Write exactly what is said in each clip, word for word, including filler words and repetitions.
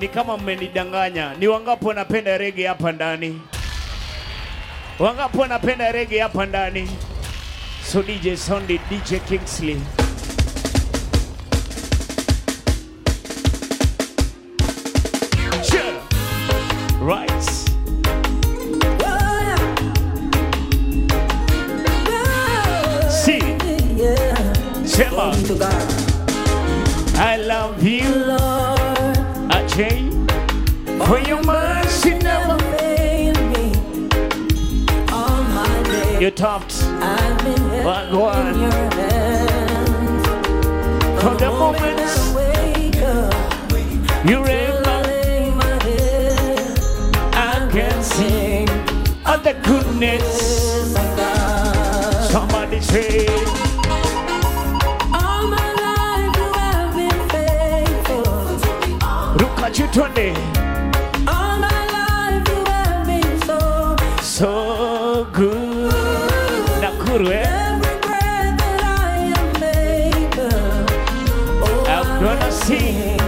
Ni kama mmenidanganya. Ni wangapi wanapenda reggae hapa ndani? Wangapi wanapenda reggae hapa ndani? So D J Sounded, D J Kingsley. Sure. Right. Sema. I love you, Lord. I change for your mercy never failed me all my days. You talked. I've been held in your hands. From the moment I wake up, you raise my head. I can sing of the goodness of God. Somebody say. You twenty. All my life you have been so, so good. Nakuru, eh? Every breath that I am making, oh, I'm gonna sing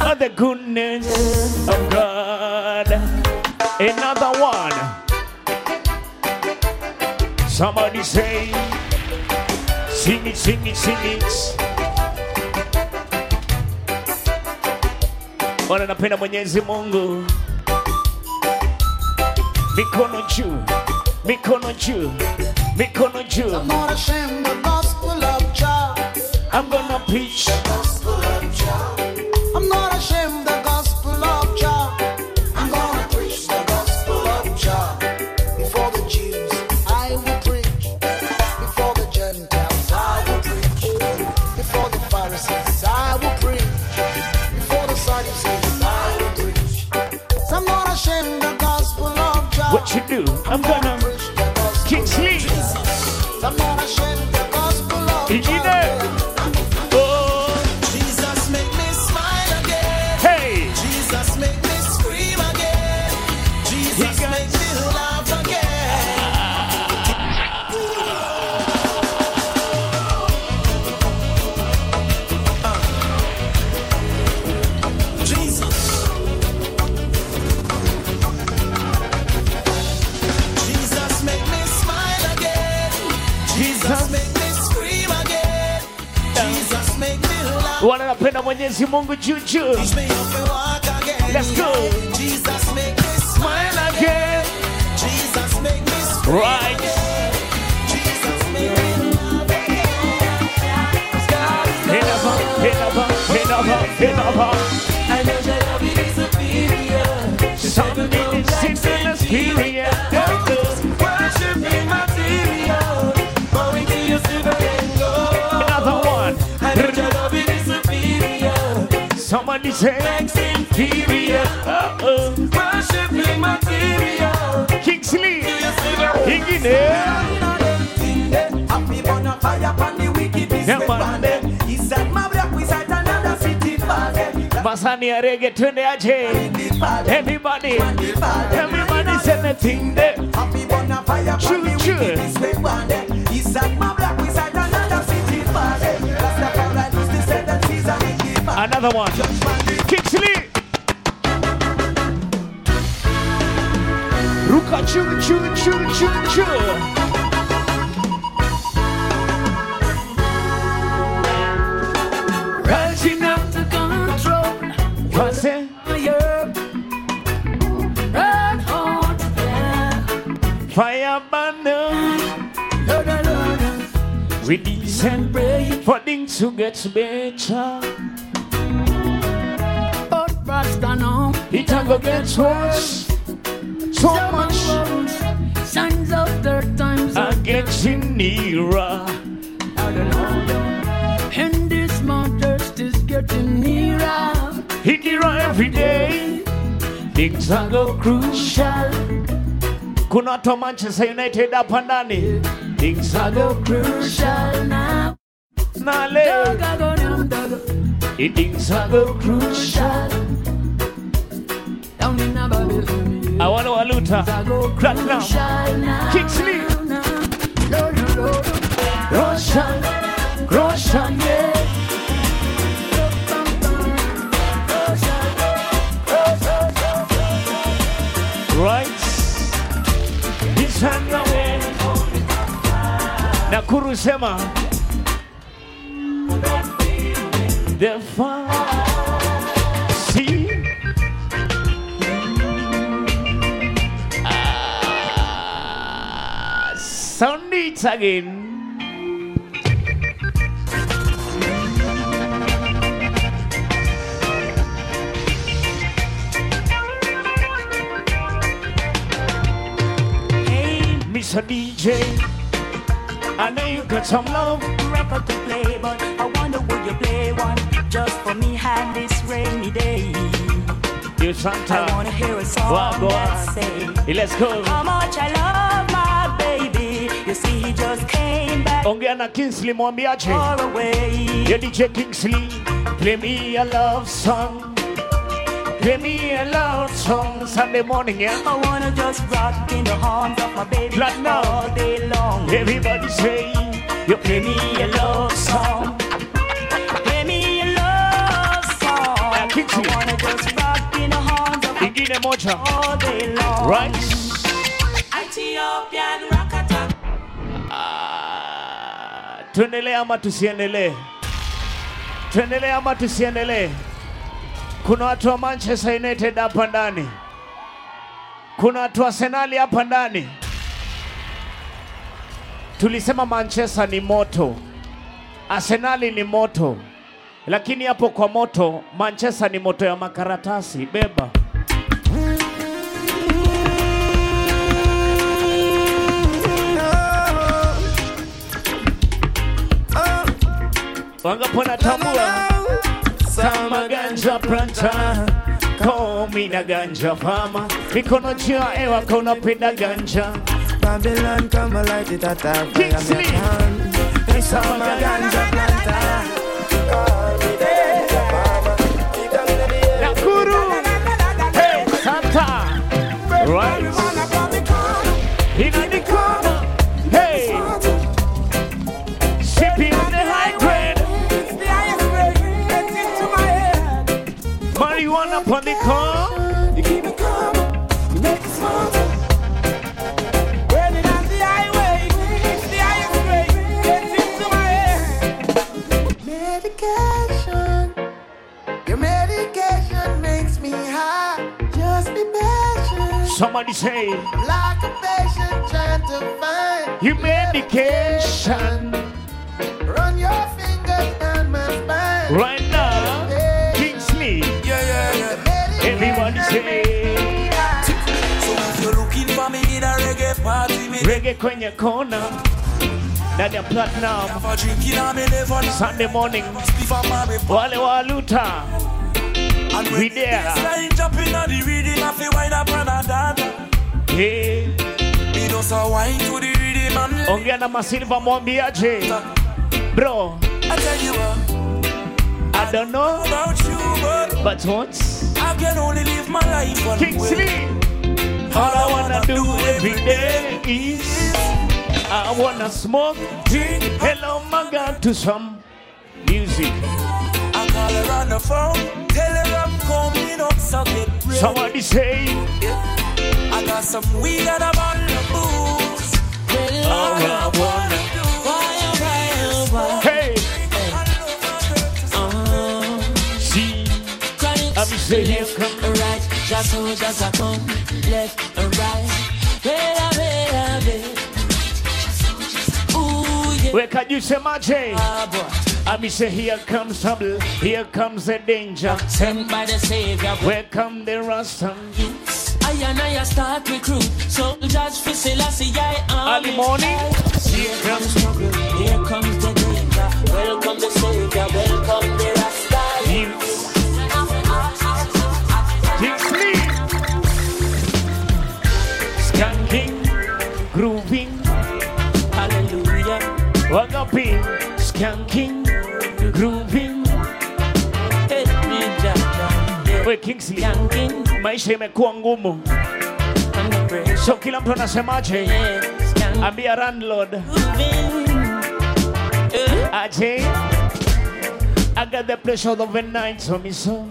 of the goodness of God. Another one. Somebody say, sing it, sing it, sing it. Wana napenda Mwenyezi Mungu. Mikono juu, mikono juu, mikono juu. I'm gonna sing the gospel of Jah. I'm gonna preach the gospel of Jah. I'm gonna sing the gospel of Jah. I'm gonna preach the gospel of Jah. Before the Jews I will preach. Before the Gentiles I will preach. Before the Pharisees I will preach. What you do? I'm gonna kick sleep. Did you know? Oh, Jesus make me smile again. Hey, Jesus make me scream again. Jesus make me laugh again. Uh. Jesus. Wanapenda Mwenyezi Mungu juu juu. Let's go. Jesus make me smile again. Jesus make me smile. Right. Jesus make me love again. Head up, head up, head up, head up. I know that I'll be superior. Something in six in the spirit. Worship in material. Going to your silver and gold. Another one. I know that I'll be somebody say, Max inferior, uh-oh, worshiping material. Kingsley, King in there. Happy born of fire, pan the wicked is the bandit. He said, my black wizard, another city bandit. Masania reggae, turn the A J. Everybody, everybody said the thing there. Happy born of fire, pan the wicked is the bandit. He said, my black wizard, another city bandit. That's the power I lose, they said that he's a another one. Kingsley. Ruka chur chur chur chur chur. Rising up to control. What's it? Right on to them. Fire banner. Release and pray for things to get better. It can go get worse. So much signs of their times are getting nearer. I don't know. And this mountain's is getting nearer. It's nearer every day. Things are go crucial. Kunato Manchester United apandani. Things are go crucial now. Nale. Things are go crucial. I want to Aluta, crack now, kick sleep. Roshan, Roshan, yeah. na Kuru sema the fire, see ah, sound it again. A D J, I know you got some love record to play, but I wonder would you play one just for me on this rainy day. You sometimes I wanna hear a song wow, go that say, hey, let's go. How much I love my baby. You see he just came back. Ongeana Kingsley Mwambiache. Far away. Yeah, D J Kingsley, play me a love song. Play me a loud song Sunday morning, yeah. I wanna just rock in the arms of my baby like now. All day long. Everybody say, you play me a love song. Play me a love song. I, I wanna just rock in the arms of my baby all day long. Right? Ethiopian rock attack. Ah, tuendelee ama tusiendelee. Tuendelee ama tusiendelee. Kuna watu wa Manchester United hapa ndani. Kuna watu wa Arsenal hapa ndani. Tulisema Manchester ni moto. Arsenal ni moto. Lakini hapo kwa moto, Manchester ni moto ya makaratasi, beba. Wangapona tambua sama ganja planta, call me na ganja farmer. Mikono chia ewa kona penda ganja. Babylon come light it at the fire. Sama ganja planta, call me ganja farmer. Na Kuru, hey Santa, right? Ina ni kona, hey. Up on the call, you keep it calm, you make it smarter. Burning on the highway, it's the highest grade, gets into my head. Medication, your medication makes me high. Just be patient. Somebody say, like a patient trying to find your medication. medication. Run your fingers down my spine. Right now, Kingsley. Everybody say, so if you're looking for me in a reggae party, reggae kwenye kona, Nadia Platinum, Sunday morning, wale wa Luta, we there. Hey, ongea na Masilva mwambiaje, bro, I tell you what, I don't know about you, but, but once I can only live my life one way. All I wanna do every day is I wanna smoke, drink, hello my God to some music. I call her on the phone, tell her I'm coming up, so get ready. Somebody say, yeah. I got some weed and I'm on the booze. All I wanna do is why I'm left and right, just so just a come. Left and right, bella, bella, bella. Ooh, yeah. Where can you say my Jay? I be say here comes trouble, here comes the danger. Sent by the Savior, where come the ransom? I and I start recruit, so judge for Selassie I am. Early morning, here comes trouble, here comes the danger. Welcome the Savior, welcome the Rasta. Skanking, grooving, hallelujah. Wagapi, skanking, grooving. Hey, yeah. We Kingsley, skanking. Maisha imekuwa ngumu. So kila mtu anasemaje? Ambia landlord. Aje, I got the pressure of the night, so me so.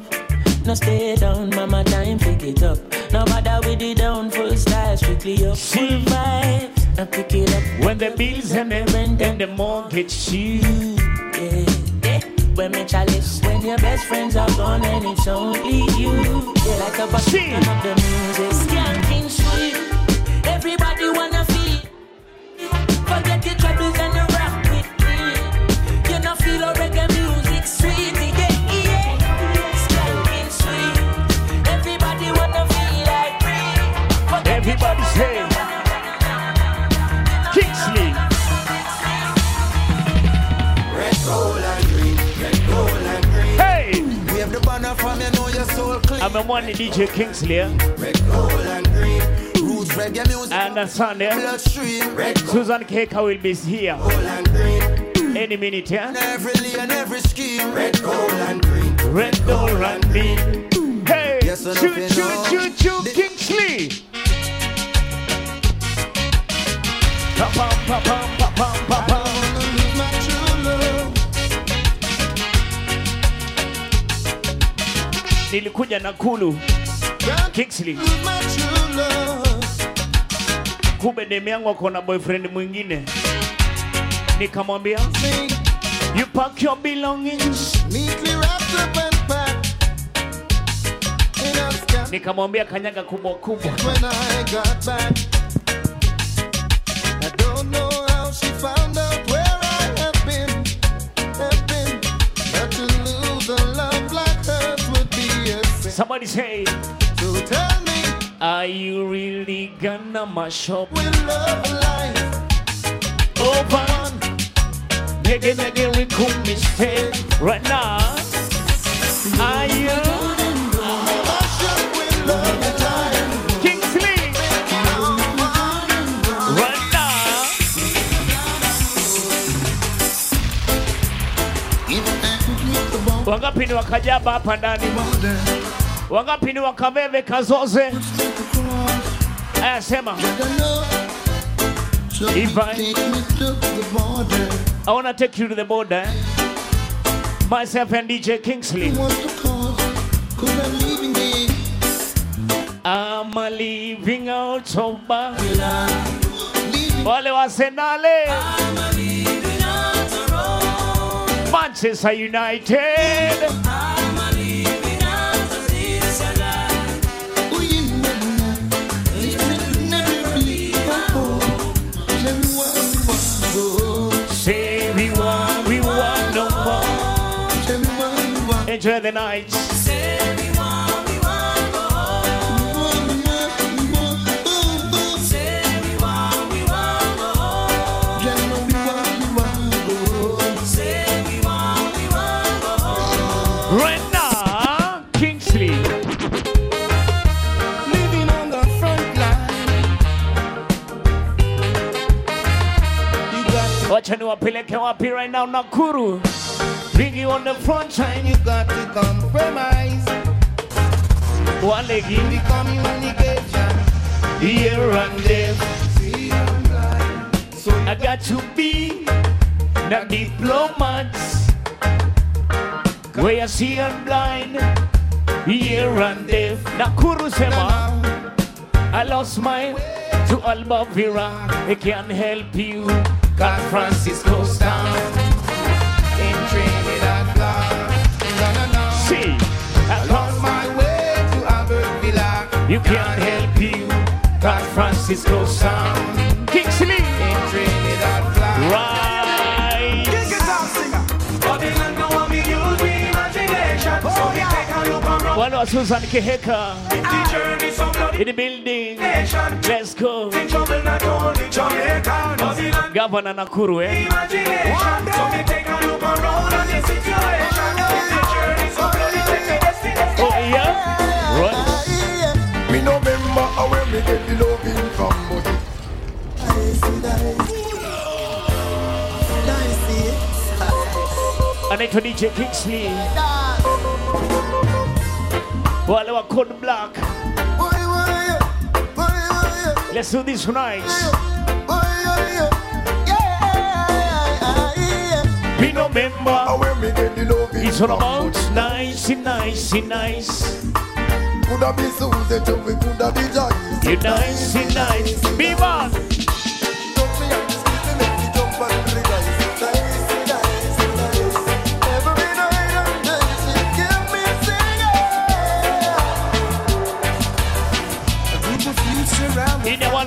Now stay down, mama, time, pick it up. Now bother with it down, full style, strictly up. Full vibes, uh, and pick it up when the bills and the rent and the mortgage due. Yeah, yeah. When me chalice, when your best friends are gone and it's only you. Yeah, like a bus and up the music, skanking sweet. Everybody wanna feel. Forget your troubles and the rap with me. You know feel a reggae music sweet. Everybody's here. Kingsley. Red, gold and green. Red, gold and green. Hey! We have the banner from you, know your soul clean. I'm a one D J Kingsley. Red, gold and green. Roots, reggae music. And that's on there. Susan Keka will be here. Gold and green. Any minute, yeah? Every lane and every scheme. Red, gold and green. Red, gold and green. Hey! Choo, choo, choo, choo, Kingsley. Pa pa pa pa pa pa pa. I wanna lose my true love. Nilikuja Nakulu, Kingsley. Kube demu yangu ako na boyfriend mwingine. Nikamwambia, you pack your belongings. Neatly wrapped up and packed. Nikamwambia kanyaga kubwa kubwa. When I got back. Found out where I have been, have been, but to lose a love like hers would be a sin. Somebody say, so tell me, are you really gonna mash up with love life? Over, nigga, nigga, recall me stay right now. Are you gonna mash up with love life? Wangapi ni wakajaba hapa ndani? Wangapi ni wakaveve kazoze? Aya sema. If I, I wanna take you to the border. Myself and D J Kingsley. I'm a leaving out of my wale wasenale. I'm a leaving out of Manchester United. I'm a living out of this life. Say we want, we want no more. Enjoy the night. Say we want, we want more. Say we want, we want more. Say. Right now, Kingsley. Living on the front line. Wacha niwapeleke wapi right now, Nakuru. Bring you on the front line. You got to compromise. Walegi. The communication. Here and there. So I got to be the diplomats. Where you see I'm blind, here and there. Nakuru sema, I lost mine to Albavira. I can't help you. God Francisco's down in Trinidad. No, no, no. See, I lost my way to Albavira. You can't help you. God Francisco's down. Kingsley in Trinidad. Right. One of Susan Keheka in the building. Let's go. Governor Nakuru, eh? Oh, yeah? Right? Me no remember where we get the loving from. And it's D J Kingsley. While well, we code black. Let's do this tonight. We no member. It's all about nice, nice, nice. Coulda be Susie, coulda be Joyce. You nice, nice, be man.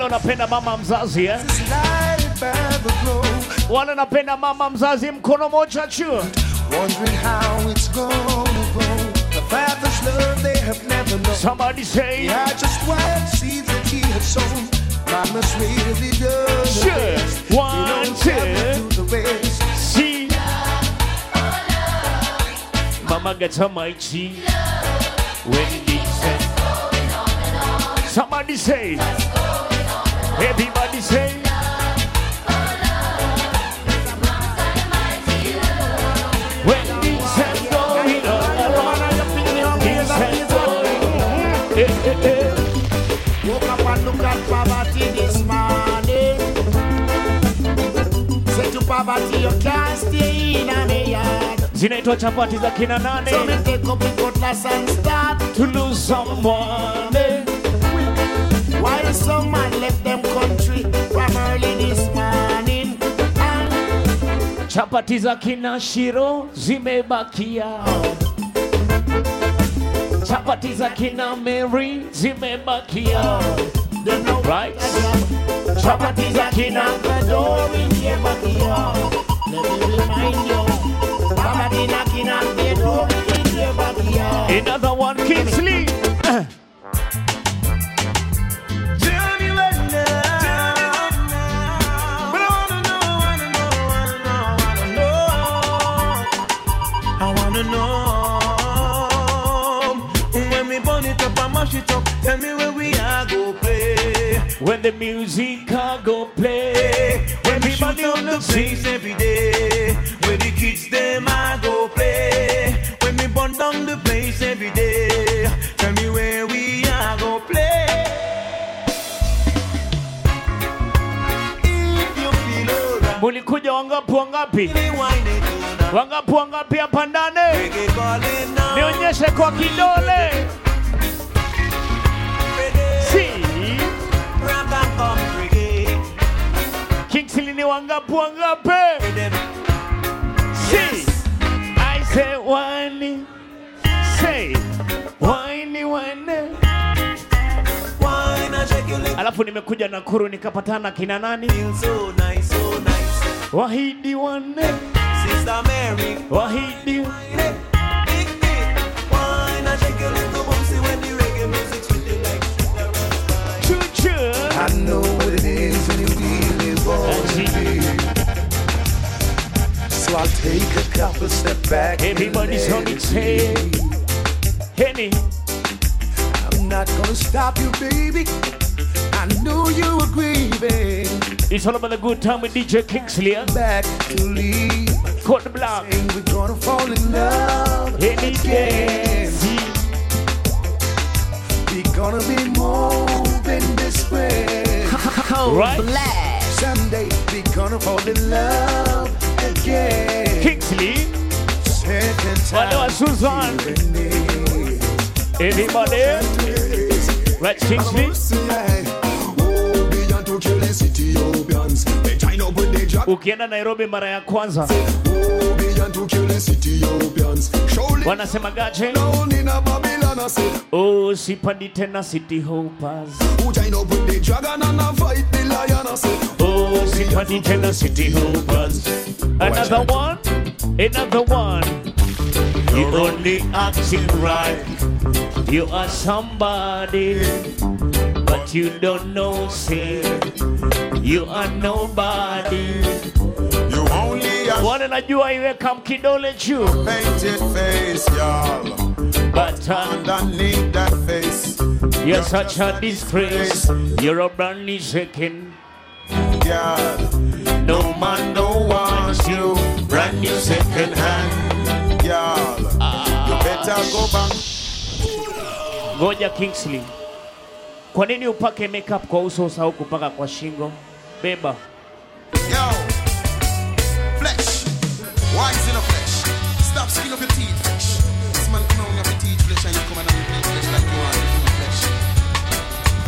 Wale napenda mama mzazi eh? Wale napenda mama mzazi mkono moja juu. Somebody say I just want to see that he had sown. Mama's really does it. One, two. See Mama gets her mighty when he says. Somebody say, everybody say, when things are going on, things are going on. Woke up and looked at poverty this morning. Said to poverty, you can't stay in a yard. Zinaitwa chapati za kina nane. So me take up the cutlass and start to lose some money. Why some man left them country from early this morning? And chapati za kina Shiro zimebakia. Chapati za kina Mary zimebakia. Right? Chapati za kina Kadori zimebakia. Let me remind you, chapati za kina Kadori zimebakia. Another one, Kingsley. Tell me where we are go play. When the music I go play. When people on the things every day. When the kids them I go play. When we burn down the place every day. Tell me where we are go play. If you feel alright. Mulikuja wangapu wangapi? Wangapu wangapi ya pandane? Nionyeshe kwa kidole. Kingsley ni wangapu wangape. See, I say wine. Say wine wine. Alafu nimekuja Nakuru nikapatana kina nani? So nice, so nice. Wahidi wine. Sister Mary. Wahidi wine. Wine I shake your little bumsy when you reggae music treating like sister Rasta. Choo choo. I know what it is when you feel. So I'll take a couple step back. Everybody's on its head. Henny, I'm not gonna stop you, baby. I knew you were grieving. It's all about a good time with D J Kingsley. Huh? Back to leave. Cut the block. Saying we're gonna fall in love Henny again. We're gonna be moving this way. Right? Black. Someday we gonna fall in love again. Kingsley, second time. Suzanne, everybody, right? Kingsley. Ukienda Nairobi mara ya kwanza, wanasema gaje? Oh, sipandi tena city hoppers. Oh, sipandi tena city hoppers. Another one, another one. You only acting right. You are somebody, but you don't know say. You are nobody. You only are. What did I do? I welcome kidole you. Painted face, y'all. But underneath that face, you're, you're such a disgrace. disgrace. You're a brandly shaking. Yeah. No man, no wants you. Brand new second hand. Yeah. Ah. You better go back. Goja Kingsley. Kwa nini upake makeup kwa uso usahau kupaka kwa shingo? Beba. Yo. Flesh. Wise in a flesh. Stop skin of your teeth.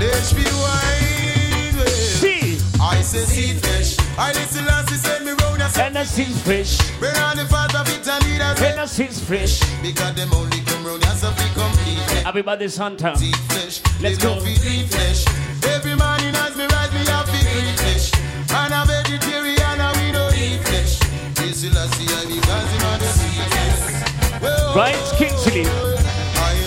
Let's be wise. See, I say see fish. I listen as he send me round and say see fish. Where are the father of Italy that say see fish? Because them only come round and say become eat. Everybody Santa. See fish. Let's go. Feed fish. Every morning as me rise, me have to eat fish. And a vegetarian, and we don't eat fish. This is last year because him on the sea. Right, Kingsley. I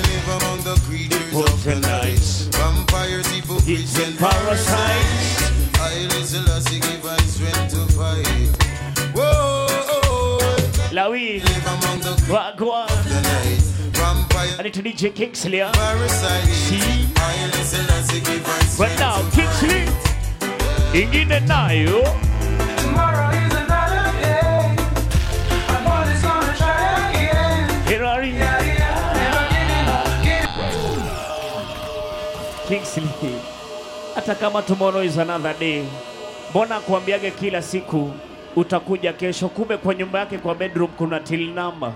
live among the creatures of the night. Vampires, evil beasts, and parasites. I listen as he give my strength to fight. Whoa. Lawi, what go on? I need to D J Kingsley. See, but now Kingsley, in the night, tomorrow is another day. My body's gonna try again. Here are you? Yeah, yeah, yeah. Kingsley, hata kama tomorrow is another day, mbona kuambiage kila siku utakuja kesho, kumbe kwa nyumba yake kwa bedroom kuna till number.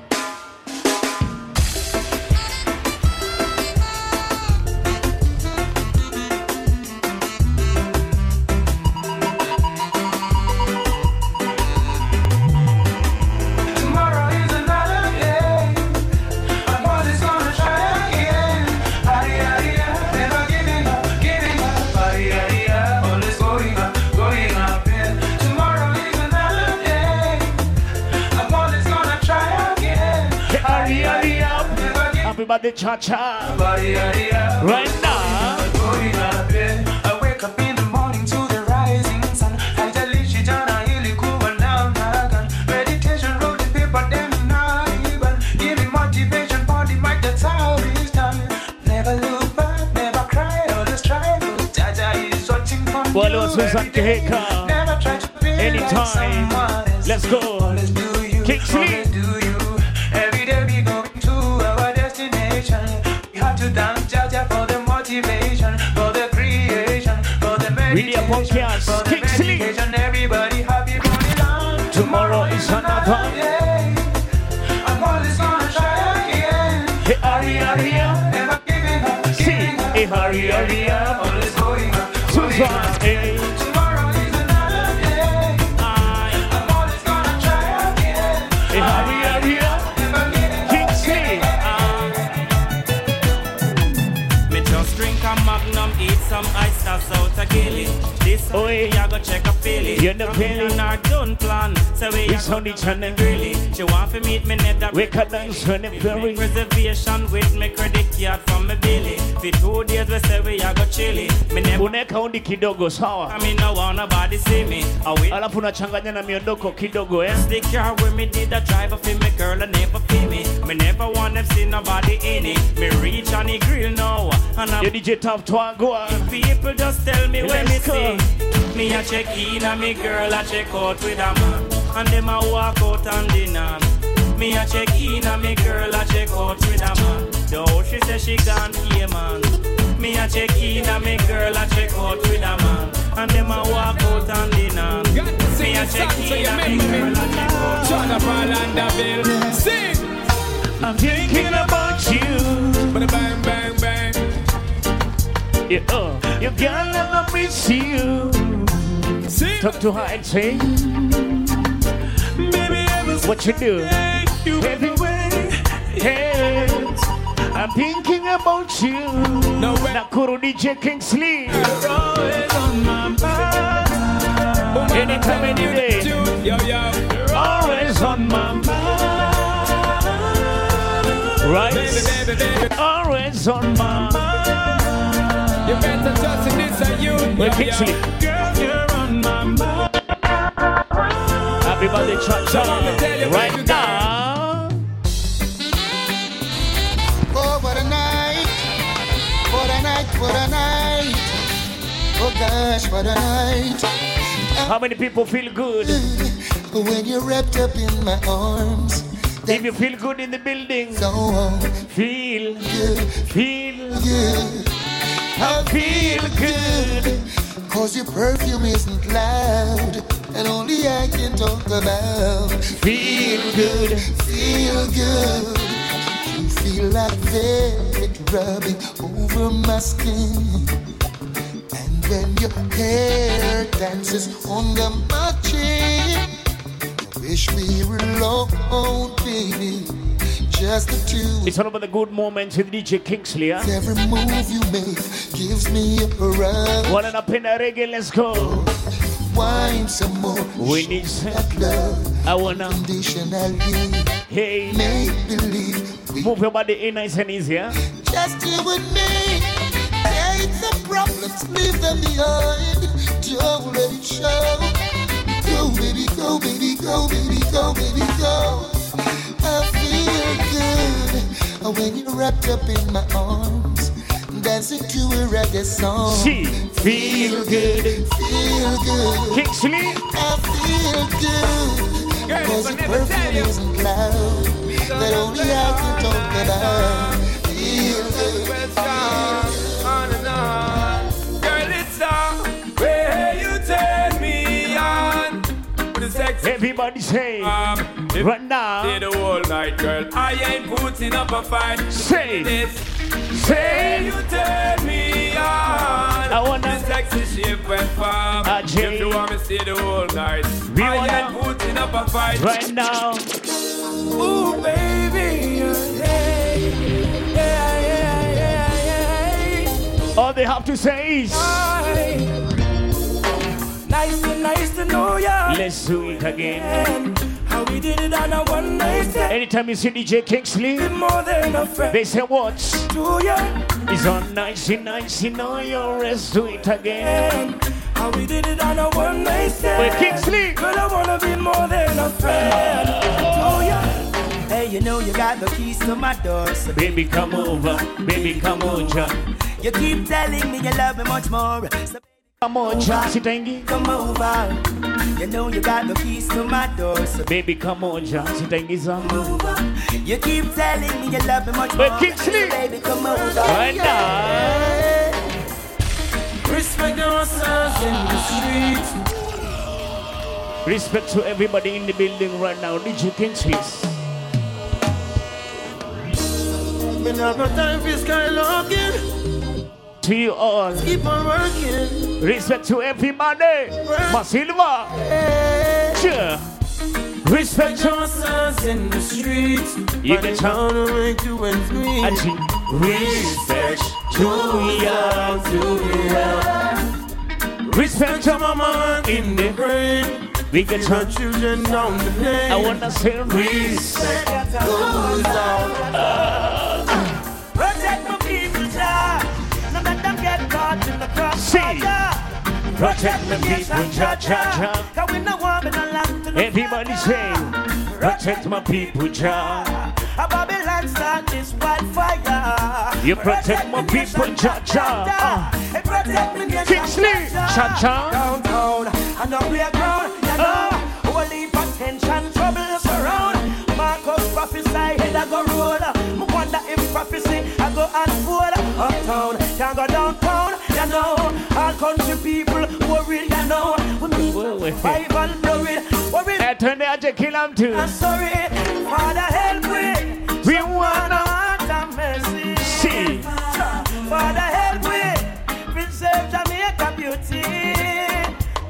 The cha-cha right now. I wake up in the morning to the rising sun. I tell you, she done a really cool one now. Meditation, roll the paper, then not even. Give me motivation, body mic, that's how it's done. Never look back, never cry, always try. Cha-cha is watching from you. Never try to be anytime. Like someone else. Let's go. Always do you. Kick sleep. Podcast, kick sleep. Everybody happy for long. Tomorrow is another day. I'm always gonna try again. Hey, hurry, hurry up, never giving up. Giving up. Hey, hurry, hurry up, always going up. Tomorrow is another day. I'm always gonna try again. Hey, hurry, hurry up, never giving up. Kick sleep. Me just drink a Magnum, eat some ice. Out a gilly. This way I go check a filly. You know Philly. Don't plan. So we it's only turning really. She want to meet me net. We can dance when it very. Reservation with me credit card from me Billy. For two days we say we I go chilly. Me never. Uneka undi kidogo sawa. I mean no one nobody see me. Alafu unachanganya na miondoko kidogo eh. Stick your with me did a driver for me girl and never feel me. Me never want to see nobody in it. Me reach on the grill now. And I'm. You D J Top Twan go on. People don't. Just tell me when me see. Me a check in and me girl a check out with a man. And them a walk out and dinner. Me a check in and me girl a check out with a man. Though she say she can't hear man. Me a check in and me girl a check out with a man. And them a walk out and dinner. Me a check in and me girl a check out. Jonathan Landaville, sing! I'm thinking about you. Bada bang bang bang. Yeah, oh, your girl never miss you. See? Talk to her and say, baby, I was what you do? You baby, hey, I'm thinking about you. No way. Nakuru D J Kingsley. You're always on my mind. Anytime, any day. Yo, yo. You're always on my mind. Right? Baby, baby, baby. Always on my mind. You better trust in this and you know yeah. Girl, you're on my mind. Happy birthday, cha-cha. Right now. Oh, what a night. What a night, what a night. Oh, gosh, what a night. How many people feel good? When you're wrapped up in my arms. If you feel good in the building. So feel good. Feel good. I feel good, cause your perfume isn't loud, and only I can talk about. Feel good, feel good. You feel like velvet rubbing over my skin, and when your hair dances under my chin, I wish we were alone, baby. just the two. It's all about the good moments with D J Kingsley. Huh? Every move you make gives me a rush. One and up in the reggae, let's go. Wine some more. We need love. I wanna. Hey. Make believe. Move your body in nice and easy. Huh? Just you and me. Take the problems, leave them behind. Don't let it show. Go, baby, go, baby, go, baby, go, baby, go. I feel good when you're wrapped up in my arms, dancing to a reggae song. She feel good, feel good. Kingsley, I feel good. Because your perfume isn't loud, that only I can talk about. Feel good, feel on and on. Girl, it's on where you turn me on. Everybody say, um, right now, stay the whole night, girl. I ain't putting up a fight. Say this, say you turn me on. I wanna the sexy shape and form. Uh, if you want me, stay the whole night. We I wanna, ain't putting up a fight. Right now, ooh baby, hey, yeah, yeah, yeah, yeah. All they have to say is. I, Nice to, nice to know ya. Let's do it again. How we did it on a one night stand. Anytime you see D J Kingsley, more than a friend. They say what? Do ya? It's on nice to, nice to know ya. Let's do it again. How we did it on a one night stand. With Kingsley. Girl, I wanna be more than a friend. Do ya? Hey, you know you got the keys to my door, so baby, come over, baby, come over. You keep telling me you love me much more. So come on, Jassy Tangy. Come over. You know you got the keys to my door. So baby, come on, Jassy Tangy's on. You keep telling me you love me much more. So baby, come over. Right yeah. now. Respect the hustlers in the streets. Respect to everybody in the building right now. D J Kingsley. We not got time for skylocking. To you all. Keep on working. Respect to everybody. Masilva. Hey. Sure. Respect to us in the streets. You can tell the way to and three. Respect to ya, to ya. Respect to mama in the grave. We can turn children down the lane. I wanna say respect to ya. Protect my people, child. See, protect the people, cha cha cha. Everybody say, protect my people, cha. Babylon start this wildfire. You protect my people, cha cha. Protect me, Kingsley, cha cha. Downtown and the playground, you know, only potential troubles around. Marcus prophesy, head I go roll. Wonder if prophecy I go unfold. Uptown, can't go downtown. You know, all country people worried, you know. We need five and blurred, worried. I turn the edge and kill them too. I'm sorry, Father help me. We wanna have mercy. See. Father help me. Preserve Jamaica beauty.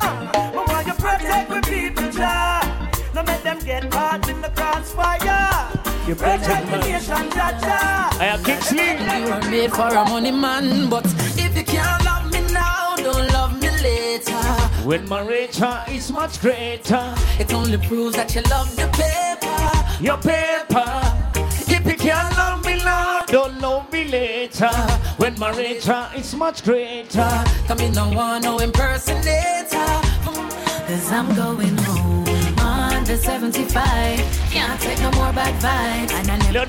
Uh, we want you protect with people, Jah. No make them get caught in the crossfire. You protect the nation, Jah Jah. I am Kingsley. You were made for a money man, but if you can't love me now, don't love me later. When my richer is much greater, it only proves that you love the paper, your paper. If you can't love me now, don't love me later. When my richer is much greater, come in, no one, no impersonator. 'Cause I'm going home. The seventy-five, can't take no more bad vibes. And I never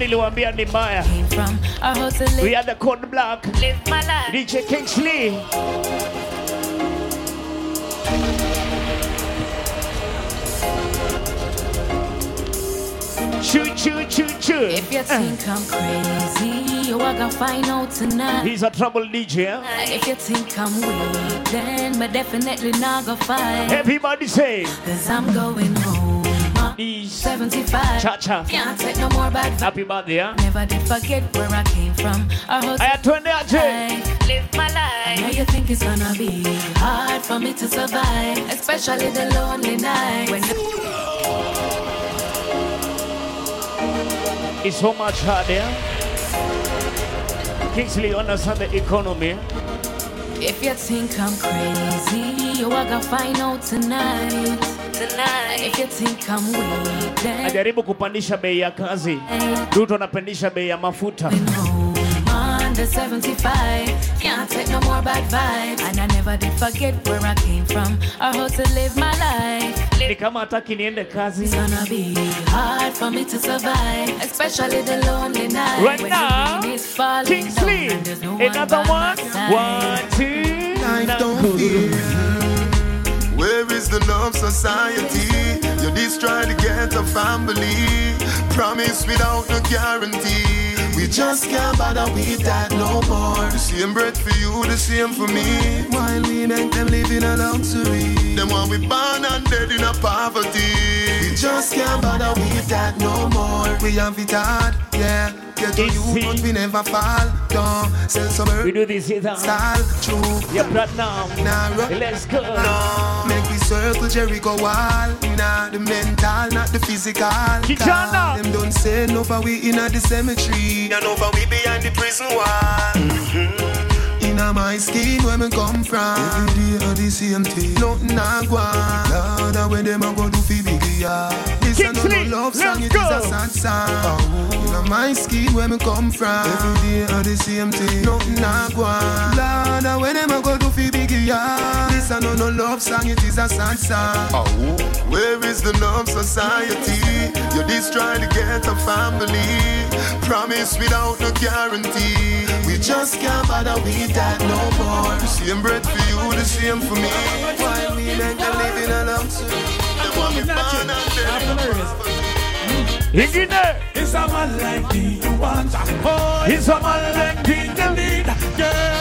came from our hotel. We had the code block. Live my life. D J Kingsley. Choo choo choo choo. If you think uh. I'm crazy, you are gonna find out tonight. He's a trouble D J. Eh? If you think I'm weak, then me definitely not gonna fight. Everybody say, 'cause I'm going home. seventy-five. Cha cha. Can't take no more back. Happy birthday, yeah? Never did forget where I came from. I had twenty hours. Live my life. Now you think it's gonna be hard for me to survive, especially the lonely night. When the- It's so much harder. Kingsley, understand the economy. If you think I'm crazy, you are gonna find out tonight. Tonight. If you think I'm weak, ajaribu kupandisha bei ya kazi. Dude, unapandisha bei ya mafuta. seventy-five, can't take no more bad vibes. And I never did forget where I came from or how to live my life. It's gonna be hard for me to survive, especially the lonely night. Right when now, Kingsley, no another one, one, two, I don't fear. Where is the love society? You just try to get a family. Promise without no guarantee. We just can't bother with that no more. The same bread for you, the same for me. While we make them live in a luxury. Then when we born and dead in a poverty. We just can't bother with that no more. We have it hard, yeah. Get you, but we never fall down. Sell some earth. We do this here down. Style, true. Yeah, but now. Nah, let's go. No. Make we circle Jericho wall. Nah, the mental, not the physical. Kichana. Them don't say no, but we in the cemetery. And over we behind the prison wall. Mm-hmm. Inna my skin where me come from. Every day I the same thing. Nothing I want. Lord, when them a go do fi biggie ya. This a no love song, it is a sad song. Inna my skin where me come from. Every day I the same thing. Nothing I want. Lord, when them a go do fi biggie ya. This a no love song, it is a sad song. Oh, where is the love society? You just trying to get a family. Promise without no guarantee. We just can't bother with that no more. The same bread for you, the same for me. Why we like to live in a luxury? They want me born and dead in a it's a man like me you want. It's a man like me you need.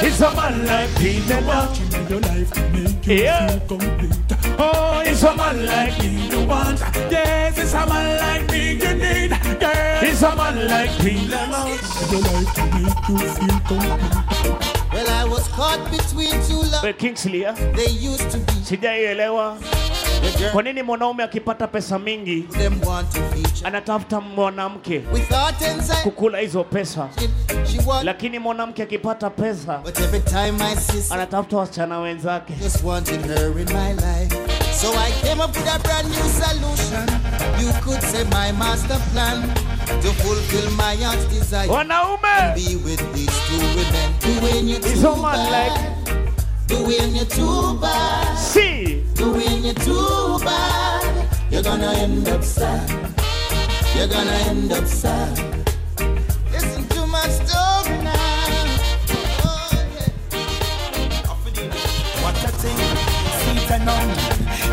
It's a man like me you want. You need your life to make you feel complete. Oh, it's a man like me you want. Yes, it's a man like me you need. It's a man like me. Well, I was caught between two love. Well, Kingsley, yeah? They used to be. Sijaelewa. Kwa nini mwanaume akipata pesa mingi anatafuta mwanamke kukula hizo pesa, lakini mwanamke akipata pesa anatafuta wasichana wenzake. So I came up with a brand new solution. You could say my master plan to fulfill my heart's desire. Wanaume. And be with these two women. Doing you too bad. Like... Doing you too bad. See. Doing you too bad. You're gonna end up sad. You're gonna end up sad. Listen to my story now. Oh, yeah. What a thing. See it now.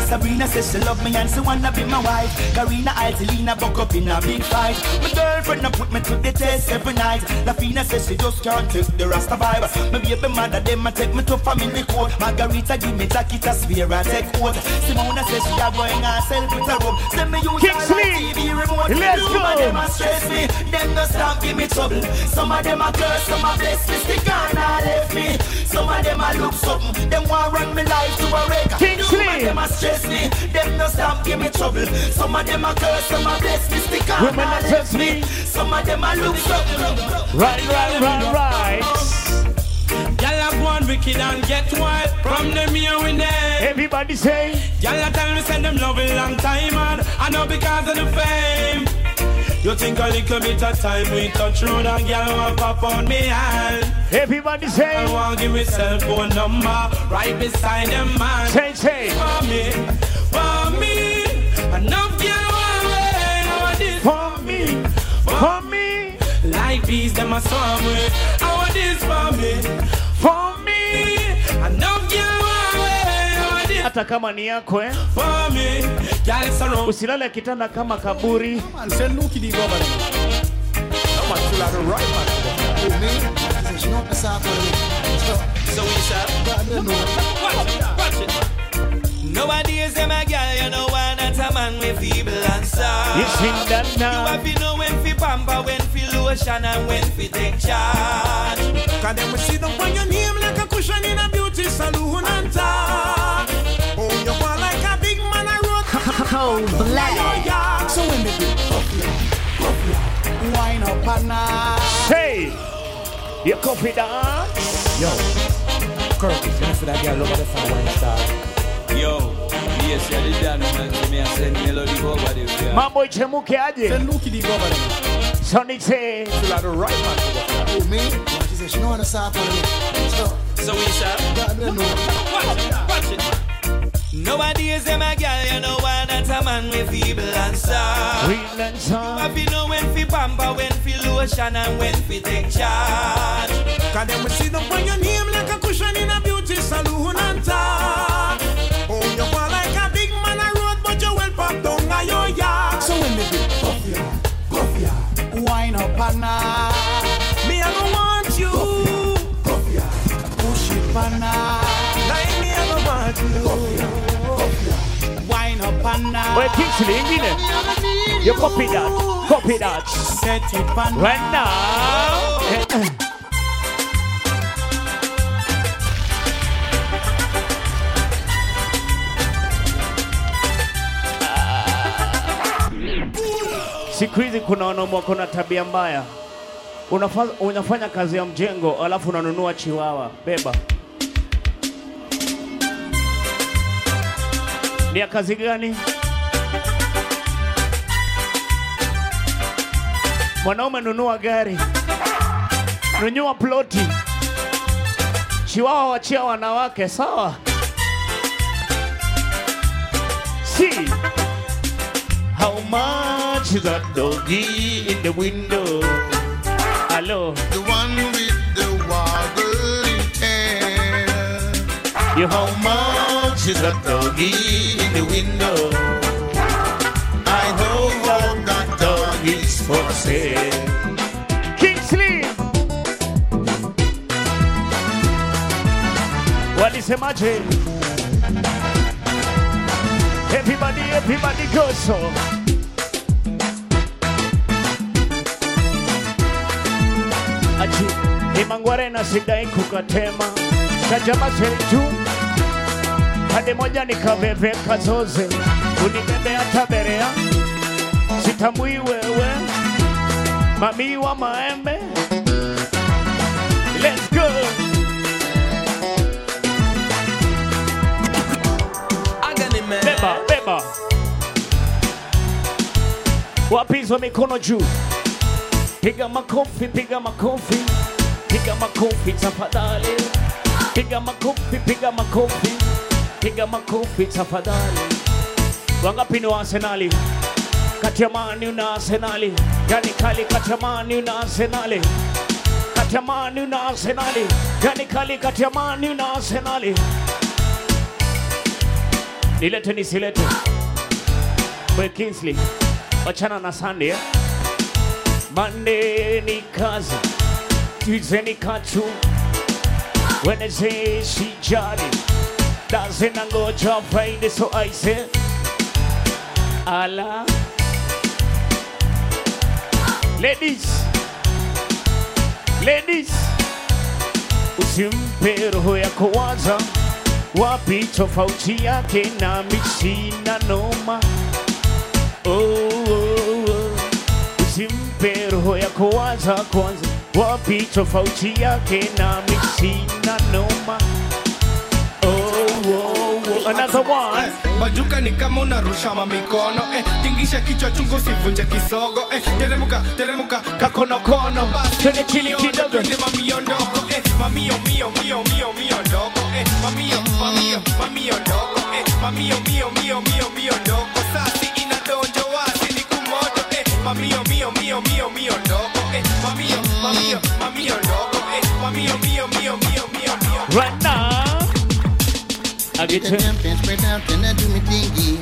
Sabrina says she love me and she wanna be my wife. Karina Altelina buck up in a big fight. My girlfriend I put me to the test every night. Lafina says she just can't take the Rasta vibe. My baby mother them I take me to family court. Margarita give me Takita swear I take oath. Simona says she are going herself with her room. Send me use her T V remote. Let's go. Some of them a stress me, them no stop give me trouble. Some of them a curse, some a bless me. Stick on and left me. Some of them a look something, them want run me life to a wreck. Some of them a stress me, them no stop give me trouble. Some of them a curse, some a bless me. Stick on and left me. Some of them a look something. Right, right, right, right. Y'all have one wicked and get wild from them here and there. Everybody say, y'all have time to send them love a long time and I know because of the fame. You think a little bit of time we touch road and girl will pop on me hand. Everybody say I won't give me cell phone number right beside them man. Say say for me, for me, enough girl want this for me, for me. Like bees them a swarm way. I want this for me, for me, enough girl. Hata kama ni yako eh usilale kitanda kama kaburi. Nowadays am a girl, you know why not a man with feeble and soft. You sing that now. You have to know when fi pamper, when fi lotion and when fi take charge. Cause then we sit down on your name like a cushion in a beauty saloon and talk. Oh, you want like a big man I wrote. Cold black. So when they do, puff ya, puff ya, wine up. You copy that? Yo, Curtis, you know for that girl, look at the sound when you start. Yo, yes, I did that, man. To me, I said, Nelo, the governor, the girl. My boy, Chemuke, I did. Then look at the governor. Sonny, say. She's like the right man to work out. Oh, man. She said, she don't want to start for me. So we start. Watch it, watch it. Nobody is a my girl, you know why that's a man with feeble and soft. You have to know when we pamper, when we lotion and when we take charge. Cause then we see them on your name like a cushion in a beauty saloon and talk. Oh, you fall like a big man on road, but you will pop down on your yard. So when they do coffee, coffee, wine up and now. Me, I don't want you. Coffee, coffee, push it and now. Like me, I don't want you. Coffee. Well, Kingsley, you mean it? You copy that, copy that. Set it pan right now. Siku hizi kuna wanaume wana tabia mbaya. Unafanya kazi ya mjengo alafu unanunua chihuahua. Beba. Ni ya kazi gani? Mwanaume nunua gari. Nunua ploti. Chihuahua wachia wanawake, sawa? See how much is that doggy in the window? Hello. The one with the wobbly tail. You how much? She's a doggy in the window. I know all that dog is for sale. Kingsley! What is the magic? Everybody, everybody goes so. Achi, imangwarena sidai kukatema. Sajama seju. Hadi moja nikabebe kazoze, unibebe ataberea, sitamui wewe, mami wa maembe. Let's go! Beba, beba. Wapizo mikono juu. Piga makofi, piga makofi, piga makofi tafadhali. Piga makofi, piga makofi. Piga makofi tafadhali. Wangapi ni wa Arsenali? Katamani una Arsenali. Yani kali katamani una Arsenali. Katamani una Arsenali. Yani kali katamani una Arsenali. Nilete nisilete. Boy Kingsley. Wachana na Sunday. Eh? Monday ni kazi. Tuesday ni katu. Wednesday si jadi. Dancing and go jump Friday, so I say, Allah. Ladies, ladies, usimpe roho yako waza, wapi tofauti yake na mishina noma. Oh, oh, oh. Usimpe roho yako waza kwanza, wapi tofauti yake na mishina noma. Another one. Majuka ni kama unarusha mamikono eh, tingisha kichwa chungu sivunje kisogo eh, teremuka teremuka kakono kono tene chili kidogo ni mamio ndoko eh, mamio mio mio mio mio ndoko eh, mamio mamio mamio ndoko eh, mamio mio mio mio mio ndoko sasi inadonjo wazi ni kumoto eh, mamio mio mio mio mio ndoko eh, mamio mamio mamio ndoko eh, mamio mio mio mio mio ndoko right now. I get you. Spread out and I do me thingy.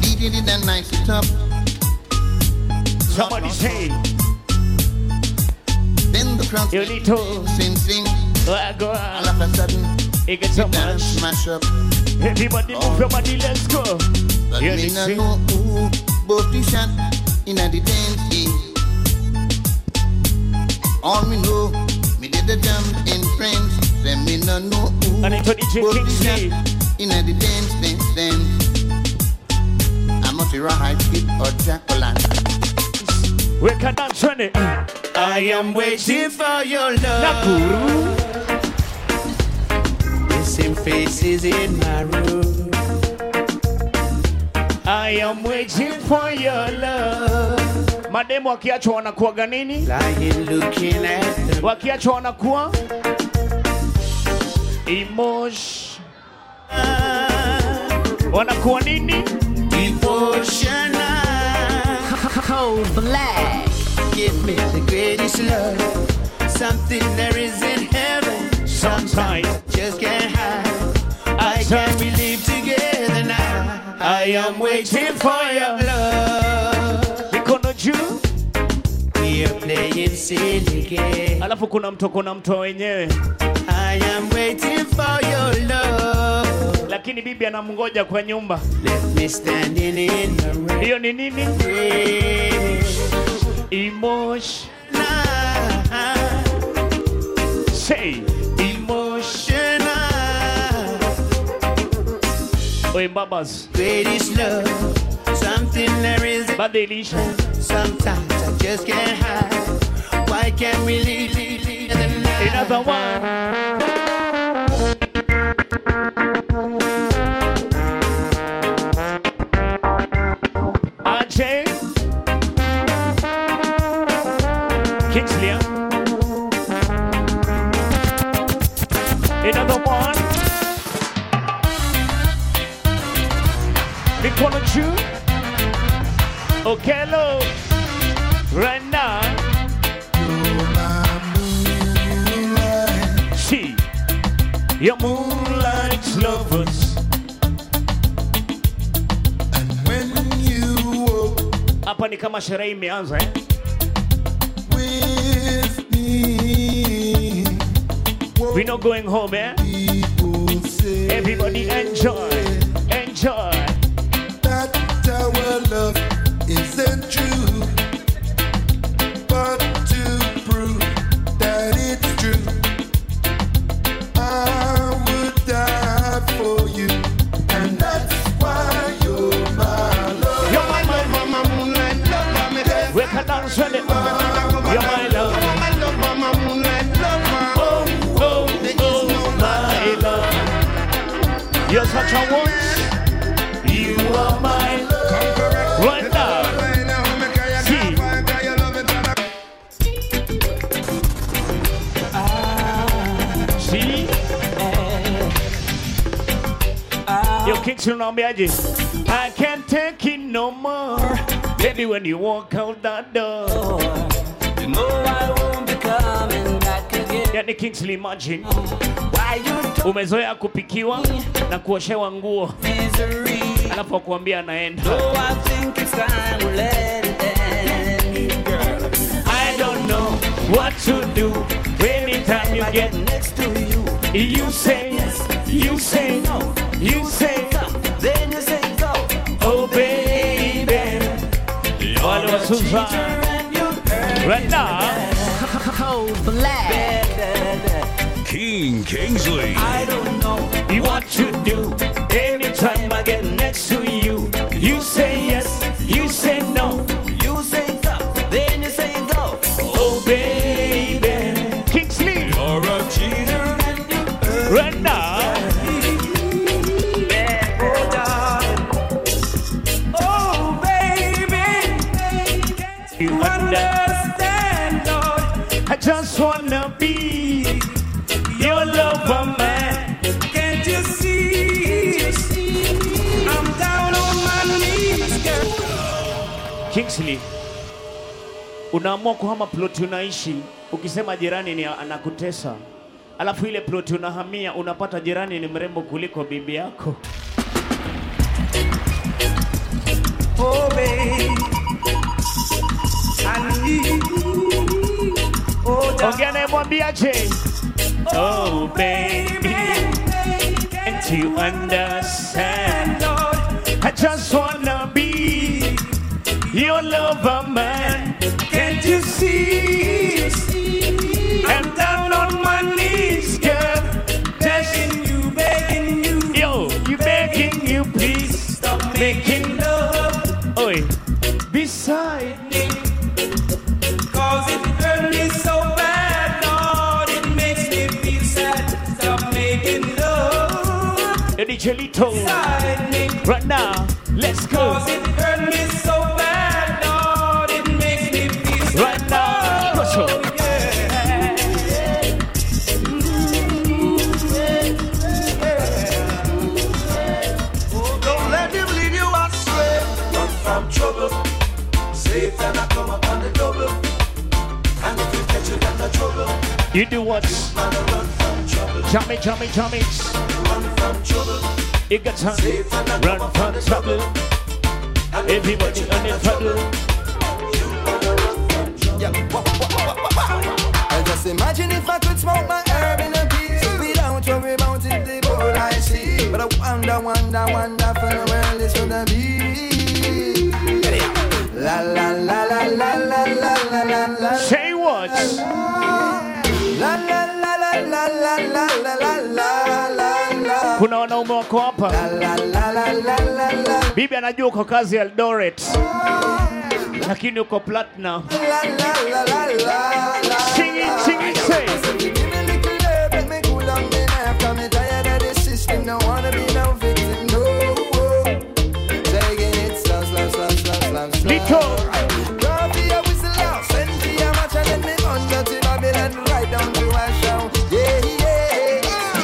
D J did that nice top. Somebody say. Then the crowd sing sing. Oh, go on. All of a sudden, it gets so much. Smash up. Everybody move your body, let's go. But me not know who both you shot in a the dance. All me know, me did the jump in France. Then me no know who and it's Kingsley in a the dance, dance, dance. I'm not a rawhide kid or jack-o'-lantern. We can dance, run it. I am waiting for your love. Missing faces in my room. I am waiting for your love. Madem wakiachwa wanakuwa ganini? Lying looking at them. Wakiachwa wanakuwa emotion. Wanakuwa nini? Emotional. Cold black. Give me the greatest love. Something there is in heaven. Sometimes just can't hide. I can't believe together now. I am waiting for your love. Mikono juu. We are playing silly game. Alafu kuna mto kuna mto wenyewe. I am waiting for your love. Lakini bibi anamungoja kwa nyumba. Let me standing in the rain. Hiyo ni nini? Emotion. Say emotional. Oi babas. Greatest love. Something there is. Bad deletion. Sometimes I just can't hide. Why can't we leave, leave, leave the night? Another one. Ajay. Kingsley. Another one. Big one of you. Okay, hello. Right now, you're my moonlight. She, your moonlight lovers. And when you walk, hapa ni kama sherehe imeanza eh? With me, we're not going home, eh? Everybody enjoy, enjoy. That our love isn't true. But to prove that it's true, I would die for you, and that's why you're my love. You're my love, mama moonlight, love, mama death. We can dance with it. You're my love, my love, mama moonlight, love, my oh, oh, oh, my love. You're such a witch. You are my love. Right now. I can't take it no more. Baby, when you walk out that door, you know I won't be coming back again. Yani Kingsley, imagine. Umezoea kupikiwa na kuoshewa nguo. Alafu akuambia anaenda. I think it's time to let it end. Girl, I don't know what to do. Anytime you get next to you, you say yes, you say no. You say come, then you say go. Oh baby, you're a cheater and you're right now. Oh black King Kingsley. I don't know what to do. Every time I get next to you, you say yes, you say no. You say come, then you say go. Oh baby, Kingsley, you're a cheater and you're right now. Just wanna be your lover, man. Can't you see? I'm down on my knees, girl. Kingsley, unaamua kuhama ploti unaishi, ukisema jirani ni anakutesa. Alafu ile ploti unahamia, unapata jirani ni mrembo kuliko bibi yako. Oh baby, I need you. Again, I won't be a change. Oh, baby, can't you understand? I just wanna be your lover, man. Can't you see? I'm down on my knees, girl. Begging you, begging you. Yo, you begging you, please stop making love. Oi, beside me. Cause it's early. the D J Lito. Right now, let's go. Cause it hurt me so bad, Lord, it makes me feel so right now, push up. Trouble, safe and I come up on the double. And if you catch you got no trouble, you do what? Run from trouble. Jump it, jump it, jump it. Run from trouble. You got time. Safe and I run from the trouble. And everybody on the trouble. You wanna run from trouble. Yeah. Wah, wah, wah, wah, wah. I just imagine if I could smoke my herb in a piece without worry about it, the board I see. But I wonder, wonder, wonder for where this gonna be. La la la la la la la la la la. Say what? La la la la la la la la la la la. Kuna wanaume wako hapa. La la la la la la. Bibi anajua uko kazi ya Eldoret. Lakini uko platinum. La la la la la. Sing it, sing it, say. Lito! Grab me a whistle out, send me a match and let me under to Babylon, right down to Ashdown. Yeah, yeah, yeah.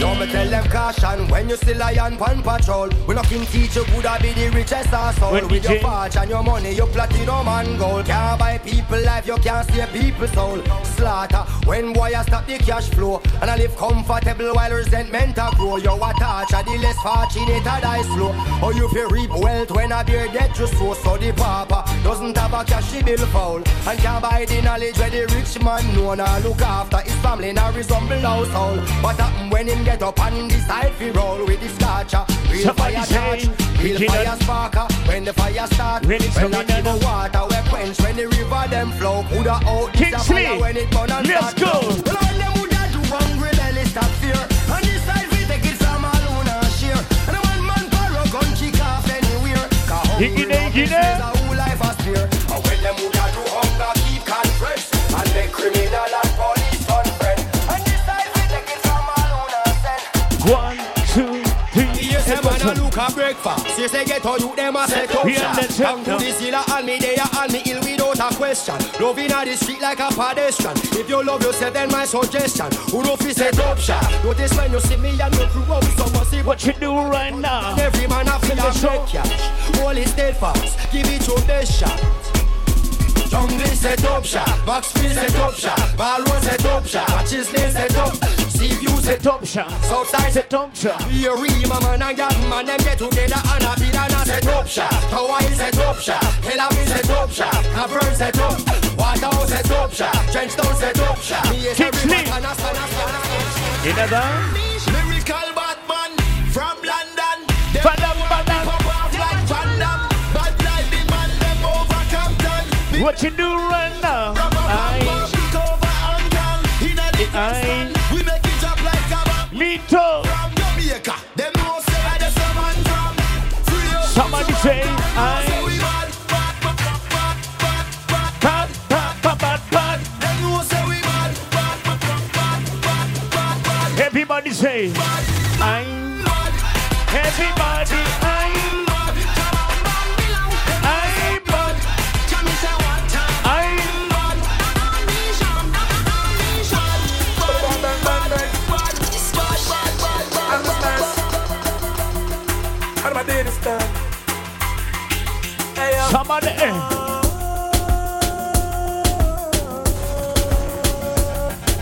Don't me tell them caution, when you still lion pan patrol. We nothing teach you, would I be the richest asshole. With, with your patch and your money, your platinum and gold. Can't buy people life, you can't save people's soul. Slaughter, when boy I stop the cash flow. And I live comfortable while resentment a grow. You're a torture, the less fortunate I die slow. How you feel reap wealth when I bear debt you sow. So the papa doesn't have a cash, he bill foul. And can't buy the knowledge where the rich man know. Now look after his family, now resemble household. What happen when him get up and decide fi roll with the scotcha? Real somebody fire touch, real fire done. Sparker. When the fire start, when it's not give a water we quench. When the river them flow, put a out the fire when it burn and let's go. All them who da do wrong, rebellious stop fear. And decide we take it from alone and share. And a one man borrow gun kick off anywhere. Cause hungry is a whole life a sphere. And when them who da do hunger keep confess. And the criminal and police on friend. And decide we take it from alone and send. One, two, three, yes, seven, man, I look at breakfast. Yes, they get all you, them a set up shop. Come to this hill and me, they are and me ill with a question. Loving at the street like a pedestrian. If you love yourself, then my suggestion. Who don't feel set up shot? Notice when you see me and you grew up, someone see what you do right now. Every man I feel a break cash. All is steadfast, give it your best shot. Jungle set up shot, box free set up shot, ballroom set up shot, matches name set up. See you set up shot, Southside set up shot. We are real, man and young man, them get together and a bit and a set up shot. Hawaii set up shot, Tel Aviv set up shot, Cavern set up, Waterhouse set up shot, Trenchtown set up shot. Teach me! In a band? Lyrical Batman from London. Badam, badam. Like Badam. Bad life, the man, them overcome them. What you do right now? I... I... We make it up like a bomb. Lito from Jamaica. Them no say I just a man from free up. Somebody say I say we bad, bad, bad, bad, bad, bad, bad, bad, bad. Them no say we bad, bad, bad, bad, bad, bad, bad. Everybody say I'm bad. Everybody I'm bad. I'm bad. Tell me say what time I'm bad. I'm bad. Somebody,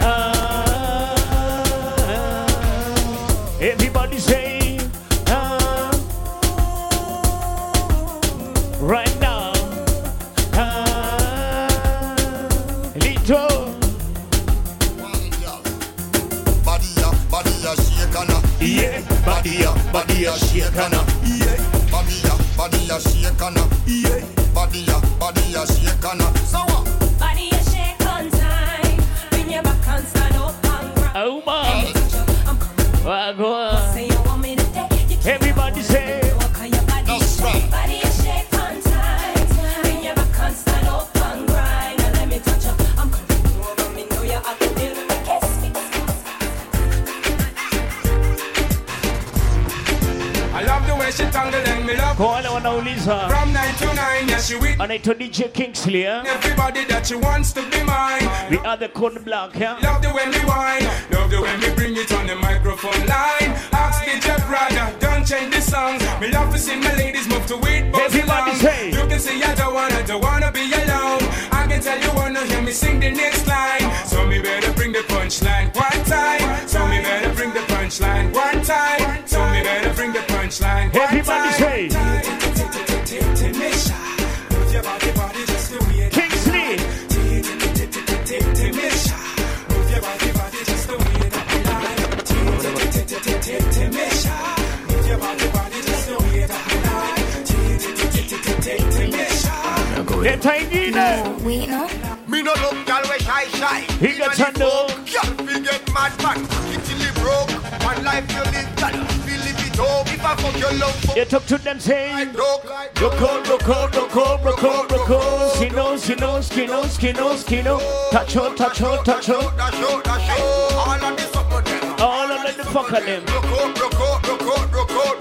uh, everybody say, uh, right now, uh, Lito. Yeah, body up, body up, shake on up. Yeah, body up, body up, shake on up. Yeah, body up, body up, shake on up. So what? Body up, shake on time. When you're back on stand up and grab. Oh, mom. I'm coming. Well, go on. Say you want me to take. Everybody say. Walk on your body. That's right. Body up, shake on time. When you're back on stand up and grind. Now let me touch you. I'm coming over. Me know you're acting. Kiss me, kiss me, kiss me. Go all over now, Lisa. From nine to nine, yes, you win. And it's to D J Kingsley, yeah? Everybody that she wants to be mine. We are the Code Black, yeah? Love the way we whine. Love the way we bring it on the microphone line. Ask the Jeff Ryder, don't change the songs. Me love to see my ladies move to it. Everybody say. You can see I don't wanna, don't wanna be alone. I can tell you wanna hear me sing the next line. So me better bring the punchline one time. So me better bring the punchline one time. So me better bring the punchline one time. Everybody say. Kingsley. We know. Me no look always high shy. He got a no. We get mad back. If you live broke, one life you live done. We live it all. If I fuck your love, you talk to them saying, broke, broke, broke, broke, broke, broke, broke. She knows, she knows, she knows, she knows, she knows. Touch her, touch her, touch her. All of the fucker them. All of the fucker them. Broke, broke, broke, broke, broke, broke.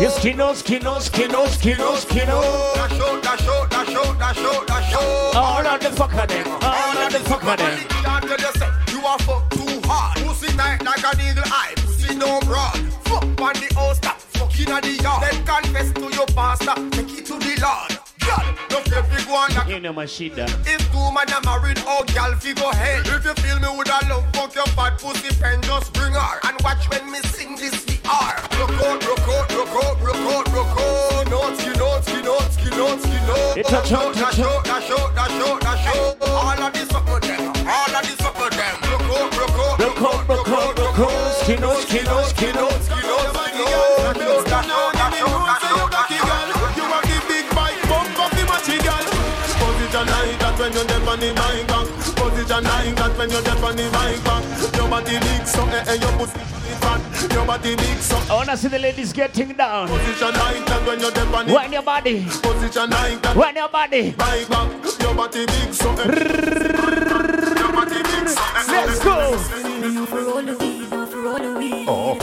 Yes, she knows, she knows, she knows, she knows, she knows. Touch her, touch her, touch her, touch her, touch her. All of the fucker them. All of the fucker them. You are fuck too hard. Pussy night like an eagle eye. Pussy no broad. Fuck on the old stop. Fucking at the yard. Then confess to your pastor. Take it to the Lord. Girl, don't get big one. You know my shit. If two man are married, oh girl, we go ahead. If you feel me with a love, fuck your fat pussy pen, just bring her. And watch when me sing this V R. Rock out, rock out, rock out, rock out, rock out. Notes, you notes, you notes, you notes, you notes. It's a show, that show, that show, that show, that show. All of this up with them. All of this up with them. Rock out, rock out, rock out, rock out, rock out. Ski notes, ski notes, ski notes, ski notes. That show, that show, that show, that show, that show. You are the big bike, bump up the material. Position like that when you're deaf on the bike back. Position like that when you're deaf on the bike back. Your body leaks up and your pussy. I wanna see the ladies getting down. When your body, when your body. Let's go. Oh.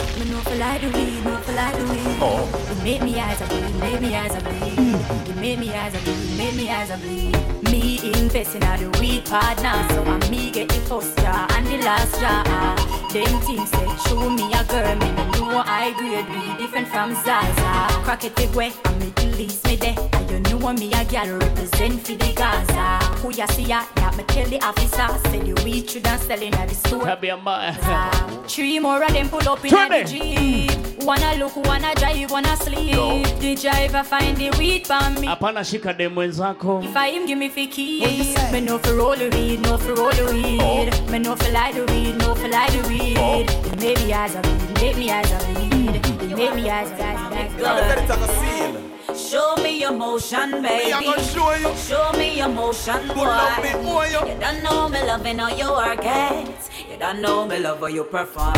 Oh. You make me eyes a bleed, make me eyes a bleed. You make me eyes a bleed, make me eyes a bleed. Me investing out the weed partner, so I'm me get the first jar and the last jar. Them team said, show me a girl, me know what I grade be different from Zaza. Crack it big way, I make you lease me there. And you know what me a girl represent for the Gaza. Who ya see ya, that me tell the officer. Say the weed shouldn't sell in at the store. Three more of them pull up in the jeep. Wanna look, wanna drive, wanna sleep. No. The driver find the weed for me. Apana shika dem wenzako. If I him give me fi keys. Me no fi roll the weed, no fi roll the weed. Me no fi lie the weed, no fi lie the weed. Oh. Maybe as a read, maybe as a read, maybe as a read. Show me your motion, baby. Me, I'm gonna show you. Show me your motion, boy. Love me, boy. You don't know me loving all your work, you don't know me love how you perform.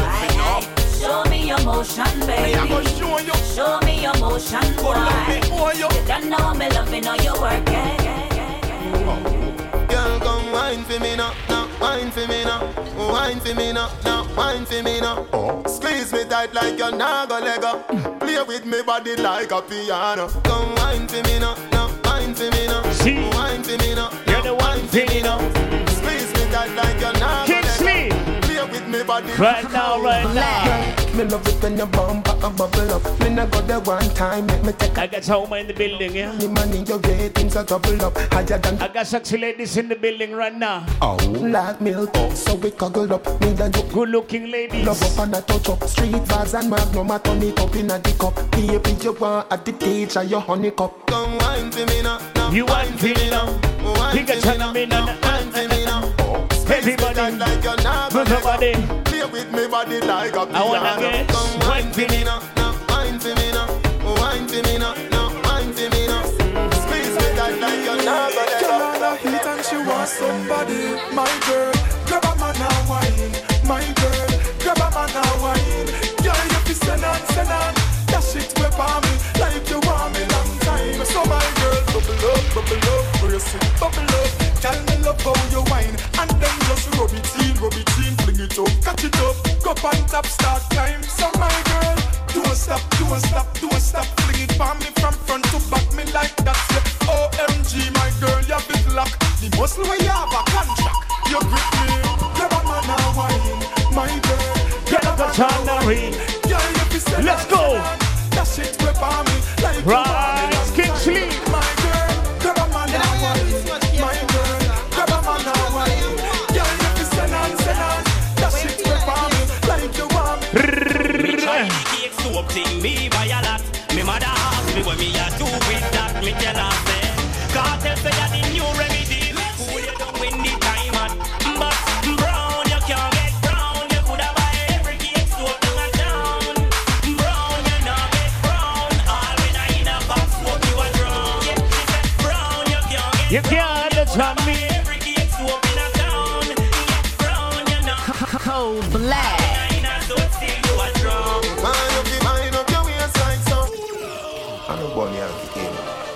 Show me your motion, baby. Me, I'm gonna show you. Show me your motion, boy. Love me, boy. You don't know me loving all your work, oh. Girl, come wine for me now, now. Wine for me now, wine for me now, now wine for me now. Oh. Squeeze me tight like your naga lego. Play with me body like a piano. Come wine for me now, now wine for me now. Wine for me now, you're the wine for me now. Squeeze me tight like your naga lego. Play with me body right now, right now. Me love it when you bump a bubble up. Me not go there one time, let me take a I got home in the building, yeah. Me money your ratings are double up. Higher than I got sexy ladies in the building right now. Oh, like milk, oh. So we coggled up. Me and you good looking ladies. Love up and a touch up. Street bars and magnum at on it up in a dick up. Baby, you want at the teacher, your honey cup. Come wine for me now, now. You wine for me now. Wine for me now, wine for me now. Everybody, like your name. With me body like a piano. I wanna get come wine for me now, now wine for me now, wine for me now, now wine for me now. Squeeze me tight like you're not gonna. Girl on a heat and she wants somebody. My girl, grab a man and wine. My girl, grab a man and wine. Girl, you be send on, send on. That shit went for me like you want me long time. So my girl, bubble up, bubble up, brace it, bubble up. Tell me love how you wine and then just rub it in, rub it in. Catch it up, go on top, start time. So my girl, don't stop, don't stop, don't stop. Fling it for me from front to back, me like that. O M G, my girl, you big luck. The muscle where you have a contract, you grip me. You're a man a wine, my girl. Get up a tannery. Let's go. That shit where for me, like Rise King Sleep. My girl, you're a man a wine, my girl. You're a man a wine. You're a man a wine. That shit where for me, like you want me. Take me by a lot. Me mother asked me what me a do with that. Me cannot say. God tell say that the new remedy. Who you can win the time at? But brown you can't get brown. You coulda buy every cake soap down and down. Brown you not get brown. All when I in a box soap you a drown. Yeah, brown you can't get. You can't understand me. Every cake soap in a town. Get brown you not. Cold black. When I in a soap still you a drown.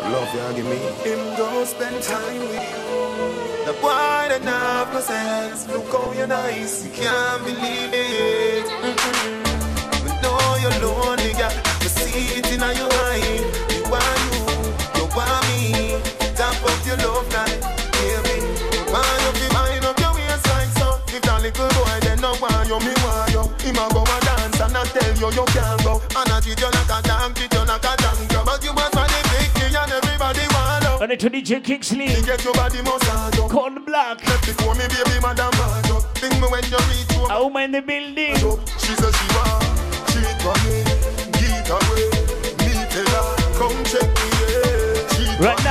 Love you, give me. Him go spend time with you. The boy that have no sense. Look how you're nice, you can't believe it. Mm-hmm. We know you're lonely, yeah. We see it in your eye. You want you, you want me. Top of your love line, baby. Mind up your mind up your waistline, so if that little boy then no want you, me want you. He might go and dance and I tell you you can't go. And I treat you like a damn, treat you like a damn girl, but you want money. And it's D J Kingsley. Cold black. A woman in the building. She says she want, she want me, get away, meet her, come check me. Right